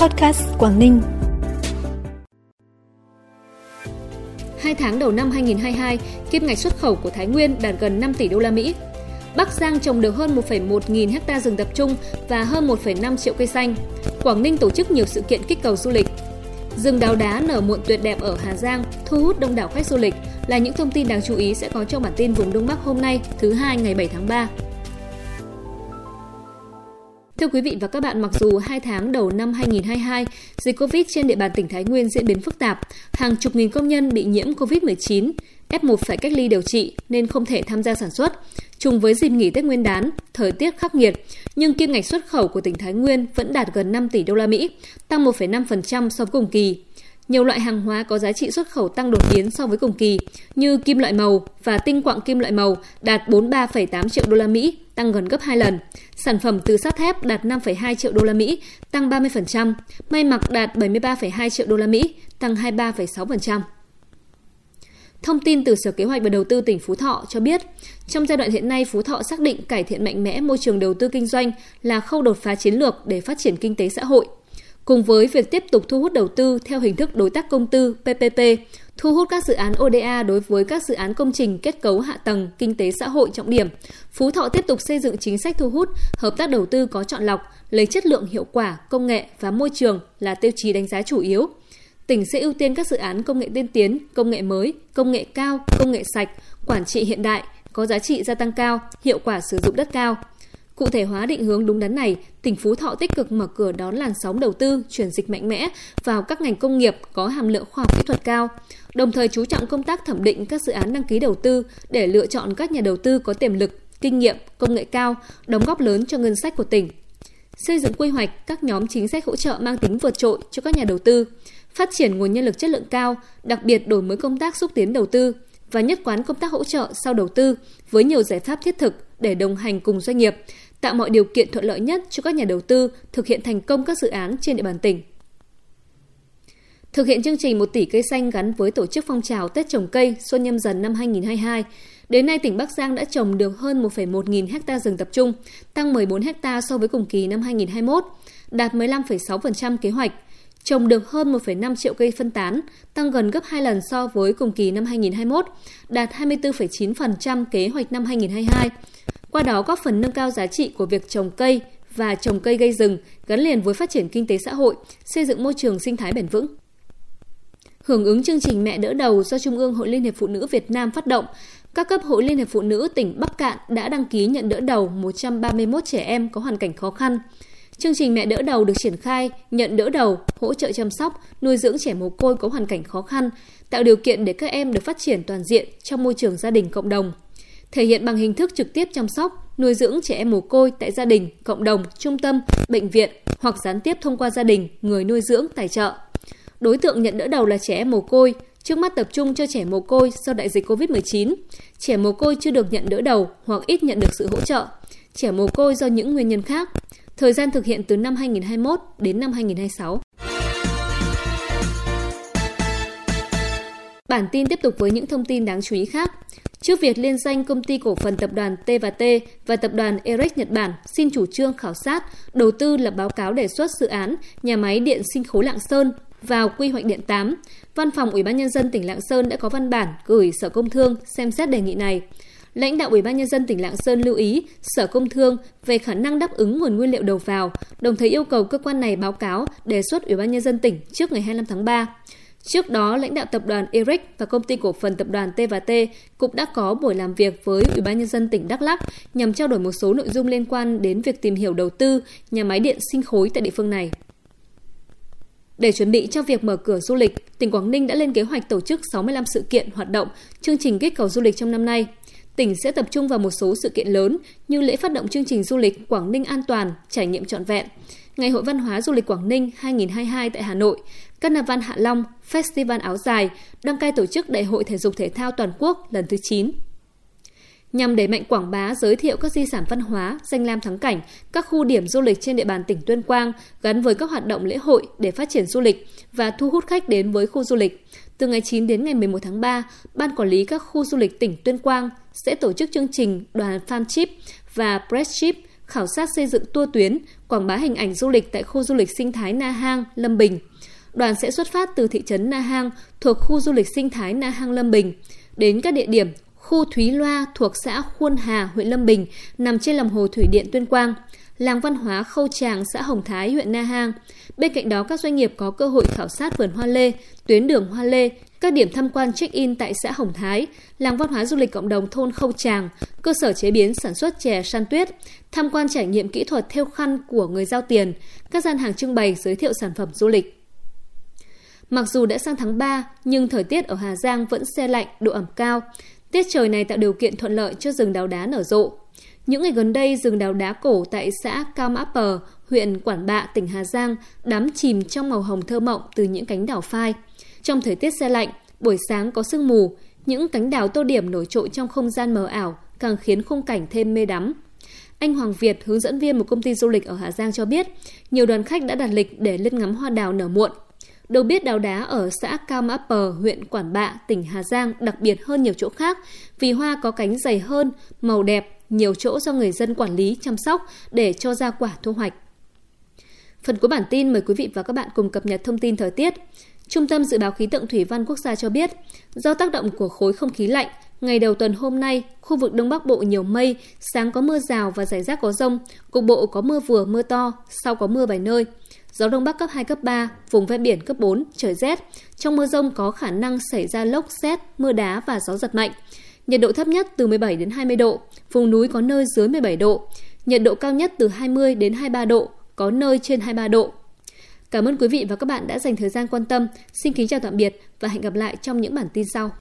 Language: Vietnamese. Podcast Quảng Ninh. 2 tháng đầu năm 2022, kim ngạch xuất khẩu của Thái Nguyên đạt gần 5 tỷ đô la Mỹ. Bắc Giang trồng được hơn 1,1 nghìn hectare rừng tập trung và hơn 1,5 triệu cây xanh. Quảng Ninh tổ chức nhiều sự kiện kích cầu du lịch. Rừng đào đá nở muộn tuyệt đẹp ở Hà Giang thu hút đông đảo khách du lịch là những thông tin đáng chú ý sẽ có trong bản tin vùng Đông Bắc hôm nay, thứ Hai ngày 7 tháng 3. Thưa quý vị và các bạn, mặc dù 2 tháng đầu năm 2022, dịch Covid trên địa bàn tỉnh Thái Nguyên diễn biến phức tạp, hàng chục nghìn công nhân bị nhiễm Covid-19, F1 phải cách ly điều trị nên không thể tham gia sản xuất. Trùng với dịp nghỉ Tết Nguyên đán, thời tiết khắc nghiệt, nhưng kim ngạch xuất khẩu của tỉnh Thái Nguyên vẫn đạt gần 5 tỷ đô la Mỹ, tăng 1,5% so với cùng kỳ. Nhiều loại hàng hóa có giá trị xuất khẩu tăng đột biến so với cùng kỳ, như kim loại màu và tinh quặng kim loại màu đạt 43,8 triệu đô la Mỹ, tăng gần gấp 2 lần. Sản phẩm từ sắt thép đạt 5,2 triệu đô la Mỹ, tăng 30%, may mặc đạt 73,2 triệu đô la Mỹ, tăng 23,6%. Thông tin từ Sở Kế hoạch và Đầu tư tỉnh Phú Thọ cho biết, trong giai đoạn hiện nay, Phú Thọ xác định cải thiện mạnh mẽ môi trường đầu tư kinh doanh là khâu đột phá chiến lược để phát triển kinh tế xã hội. Cùng với việc tiếp tục thu hút đầu tư theo hình thức đối tác công tư PPP, thu hút các dự án ODA đối với các dự án công trình kết cấu hạ tầng kinh tế xã hội trọng điểm, Phú Thọ tiếp tục xây dựng chính sách thu hút, hợp tác đầu tư có chọn lọc, lấy chất lượng, hiệu quả, công nghệ và môi trường là tiêu chí đánh giá chủ yếu. Tỉnh sẽ ưu tiên các dự án công nghệ tiên tiến, công nghệ mới, công nghệ cao, công nghệ sạch, quản trị hiện đại, có giá trị gia tăng cao, hiệu quả sử dụng đất cao. Cụ thể hóa định hướng đúng đắn này, tỉnh Phú Thọ tích cực mở cửa đón làn sóng đầu tư chuyển dịch mạnh mẽ vào các ngành công nghiệp có hàm lượng khoa học kỹ thuật cao, đồng thời chú trọng công tác thẩm định các dự án đăng ký đầu tư để lựa chọn các nhà đầu tư có tiềm lực, kinh nghiệm, công nghệ cao, đóng góp lớn cho ngân sách của tỉnh. Xây dựng quy hoạch các nhóm chính sách hỗ trợ mang tính vượt trội cho các nhà đầu tư, phát triển nguồn nhân lực chất lượng cao, đặc biệt đổi mới công tác xúc tiến đầu tư và nhất quán công tác hỗ trợ sau đầu tư với nhiều giải pháp thiết thực để đồng hành cùng doanh nghiệp, tạo mọi điều kiện thuận lợi nhất cho các nhà đầu tư thực hiện thành công các dự án trên địa bàn tỉnh. Thực hiện chương trình 1 tỷ cây xanh gắn với tổ chức phong trào Tết trồng cây Xuân Nhâm Dần năm 2022, đến nay tỉnh Bắc Giang đã trồng được hơn 1,1 nghìn hectare rừng tập trung, tăng 14 hectare so với cùng kỳ năm 2021, đạt 15,6% kế hoạch. Trồng được hơn 1,5 triệu cây phân tán, tăng gần gấp 2 lần so với cùng kỳ năm 2021, đạt 24,9% kế hoạch năm 2022. Qua đó góp phần nâng cao giá trị của việc trồng cây và trồng cây gây rừng gắn liền với phát triển kinh tế xã hội, xây dựng môi trường sinh thái bền vững. Hưởng ứng chương trình Mẹ đỡ đầu do Trung ương Hội Liên hiệp Phụ nữ Việt Nam phát động, các cấp Hội Liên hiệp Phụ nữ tỉnh Bắc Cạn đã đăng ký nhận đỡ đầu 131 trẻ em có hoàn cảnh khó khăn. Chương trình Mẹ đỡ đầu được triển khai, nhận đỡ đầu, hỗ trợ chăm sóc, nuôi dưỡng trẻ mồ côi có hoàn cảnh khó khăn, tạo điều kiện để các em được phát triển toàn diện trong môi trường gia đình cộng đồng. Thể hiện bằng hình thức trực tiếp chăm sóc, nuôi dưỡng trẻ em mồ côi tại gia đình, cộng đồng, trung tâm, bệnh viện hoặc gián tiếp thông qua gia đình, người nuôi dưỡng, tài trợ. Đối tượng nhận đỡ đầu là trẻ em mồ côi, trước mắt tập trung cho trẻ mồ côi do đại dịch COVID-19, trẻ mồ côi chưa được nhận đỡ đầu hoặc ít nhận được sự hỗ trợ, trẻ mồ côi do những nguyên nhân khác. Thời gian thực hiện từ năm 2021 đến năm 2026. Bản tin tiếp tục với những thông tin đáng chú ý khác. Trước việc liên danh công ty cổ phần tập đoàn T&T và tập đoàn EREX Nhật Bản xin chủ trương khảo sát, đầu tư lập báo cáo đề xuất dự án nhà máy điện sinh khối Lạng Sơn vào quy hoạch điện 8, Văn phòng Ủy ban Nhân dân tỉnh Lạng Sơn đã có văn bản gửi Sở Công Thương xem xét đề nghị này. Lãnh đạo Ủy ban Nhân dân tỉnh Lạng Sơn lưu ý Sở Công Thương về khả năng đáp ứng nguồn nguyên liệu đầu vào, đồng thời yêu cầu cơ quan này báo cáo đề xuất Ủy ban Nhân dân tỉnh trước ngày 25 tháng 3. Trước đó, lãnh đạo tập đoàn EREX và công ty cổ phần tập đoàn T&T cũng đã có buổi làm việc với Ủy ban Nhân dân tỉnh Đắk Lắk nhằm trao đổi một số nội dung liên quan đến việc tìm hiểu đầu tư nhà máy điện sinh khối tại địa phương này. Để chuẩn bị cho việc mở cửa du lịch, tỉnh Quảng Ninh đã lên kế hoạch tổ chức 65 sự kiện hoạt động, chương trình kích cầu du lịch trong năm nay. Tỉnh sẽ tập trung vào một số sự kiện lớn như lễ phát động chương trình du lịch Quảng Ninh an toàn, trải nghiệm trọn vẹn, Ngày hội văn hóa du lịch Quảng Ninh 2022 tại Hà Nội, Carnival Hạ Long, Festival áo dài, đăng cai tổ chức Đại hội thể dục thể thao toàn quốc lần thứ 9. Nhằm đẩy mạnh quảng bá giới thiệu các di sản văn hóa, danh lam thắng cảnh, các khu điểm du lịch trên địa bàn tỉnh Tuyên Quang gắn với các hoạt động lễ hội để phát triển du lịch và thu hút khách đến với khu du lịch. Từ ngày 9 đến ngày 11 tháng 3, Ban Quản lý các khu du lịch tỉnh Tuyên Quang sẽ tổ chức chương trình đoàn Fan Trip và Press Trip khảo sát xây dựng tour tuyến, quảng bá hình ảnh du lịch tại khu du lịch sinh thái Na Hang Lâm Bình. Đoàn sẽ xuất phát từ thị trấn Na Hang thuộc khu du lịch sinh thái Na Hang Lâm Bình đến các địa điểm khu Thúy Loa thuộc xã Khuôn Hà, huyện Lâm Bình, nằm trên lòng hồ thủy điện Tuyên Quang, làng văn hóa Khâu Tràng, xã Hồng Thái, huyện Na Hang. Bên cạnh đó, các doanh nghiệp có cơ hội khảo sát vườn hoa lê, tuyến đường hoa lê, các điểm tham quan check-in tại xã Hồng Thái, làng văn hóa du lịch cộng đồng thôn Khâu Tràng, cơ sở chế biến sản xuất chè San Tuyết, tham quan trải nghiệm kỹ thuật thêu khăn của người giao tiền, các gian hàng trưng bày giới thiệu sản phẩm du lịch. Mặc dù đã sang tháng 3, nhưng thời tiết ở Hà Giang vẫn se lạnh, độ ẩm cao. Tiết trời này tạo điều kiện thuận lợi cho rừng đào đá nở rộ. Những ngày gần đây, rừng đào đá cổ tại xã Cao Mã Pờ, huyện Quảng Bạ, tỉnh Hà Giang đắm chìm trong màu hồng thơ mộng từ những cánh đào phai. Trong thời tiết se lạnh, buổi sáng có sương mù, những cánh đào tô điểm nổi trội trong không gian mờ ảo càng khiến khung cảnh thêm mê đắm. Anh Hoàng Việt, hướng dẫn viên một công ty du lịch ở Hà Giang cho biết, nhiều đoàn khách đã đặt lịch để lên ngắm hoa đào nở muộn. Đầu biết đào đá ở xã Cao Mã Pờ, huyện Quảng Bạ, tỉnh Hà Giang đặc biệt hơn nhiều chỗ khác vì hoa có cánh dày hơn, màu đẹp, nhiều chỗ do người dân quản lý chăm sóc để cho ra quả thu hoạch. Phần cuối bản tin mời quý vị và các bạn cùng cập nhật thông tin thời tiết. Trung tâm Dự báo Khí tượng Thủy văn Quốc gia cho biết, do tác động của khối không khí lạnh, ngày đầu tuần hôm nay, khu vực Đông Bắc Bộ nhiều mây, sáng có mưa rào và rải rác có dông, cục bộ có mưa vừa mưa to, sau có mưa vài nơi. Gió Đông Bắc cấp 2, cấp 3, vùng ven biển cấp 4, trời rét. Trong mưa dông có khả năng xảy ra lốc, sét, mưa đá và gió giật mạnh. Nhiệt độ thấp nhất từ 17 đến 20 độ, vùng núi có nơi dưới 17 độ. Nhiệt độ cao nhất từ 20 đến 23 độ, có nơi trên 23 độ. Cảm ơn quý vị và các bạn đã dành thời gian quan tâm. Xin kính chào tạm biệt và hẹn gặp lại trong những bản tin sau.